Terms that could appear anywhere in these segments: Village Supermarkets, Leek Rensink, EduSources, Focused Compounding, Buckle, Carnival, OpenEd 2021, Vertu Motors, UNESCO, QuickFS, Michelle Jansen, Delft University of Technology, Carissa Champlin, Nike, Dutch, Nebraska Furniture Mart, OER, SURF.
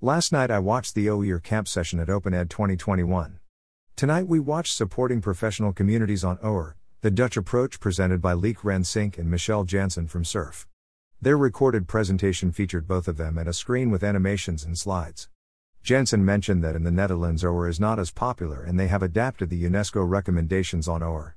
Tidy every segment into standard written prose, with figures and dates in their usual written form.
Last night I watched the OER camp session at OpenEd 2021. Tonight we watched Supporting Professional Communities on OER, the Dutch approach presented by Leek Rensink and Michelle Jansen from SURF. Their recorded presentation featured both of them and a screen with animations and slides. Jansen mentioned that in the Netherlands OER is not as popular and they have adapted the UNESCO recommendations on OER.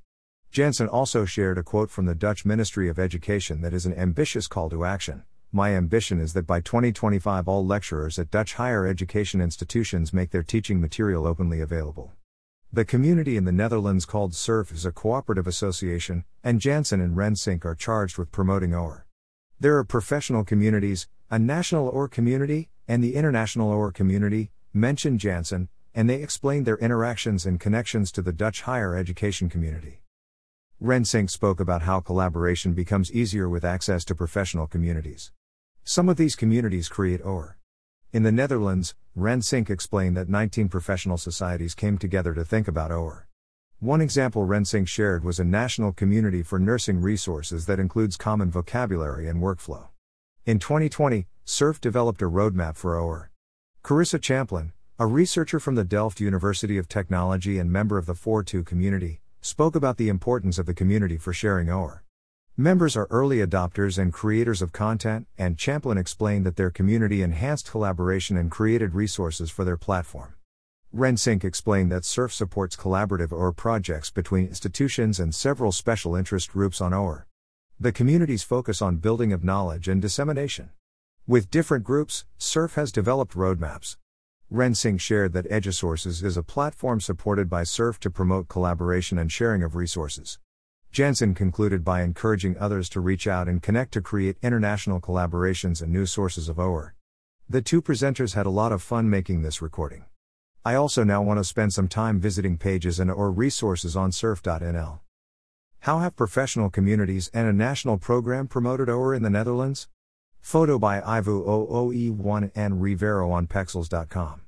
Jansen also shared a quote from the Dutch Ministry of Education that is an ambitious call to action. My ambition is that by 2025 all lecturers at Dutch higher education institutions make their teaching material openly available. The community in the Netherlands called SURF is a cooperative association, and Jansen and Rensink are charged with promoting OER. There are professional communities, a national OER community, and the international OER community, mentioned Jansen, and they explained their interactions and connections to the Dutch higher education community. Rensink spoke about how collaboration becomes easier with access to professional communities. Some of these communities create OER. In the Netherlands, Rensink explained that 19 professional societies came together to think about OER. One example Rensink shared was a national community for nursing resources that includes common vocabulary and workflow. In 2020, SURF developed a roadmap for OER. Carissa Champlin, a researcher from the Delft University of Technology and member of the 4-2 community, spoke about the importance of the community for sharing OER. Members are early adopters and creators of content, and Champlin explained that their community enhanced collaboration and created resources for their platform. Rensink explained that SURF supports collaborative OER projects between institutions and several special interest groups on OER. The communities focus on building of knowledge and dissemination. With different groups, SURF has developed roadmaps. Rensink shared that EduSources is a platform supported by SURF to promote collaboration and sharing of resources. Jansen concluded by encouraging others to reach out and connect to create international collaborations and new sources of OER. The two presenters had a lot of fun making this recording. I also now want to spend some time visiting pages and OER resources on surf.nl. How have professional communities and a national program promoted OER in the Netherlands? Photo by Ivo OOE1 and Rivero on pexels.com.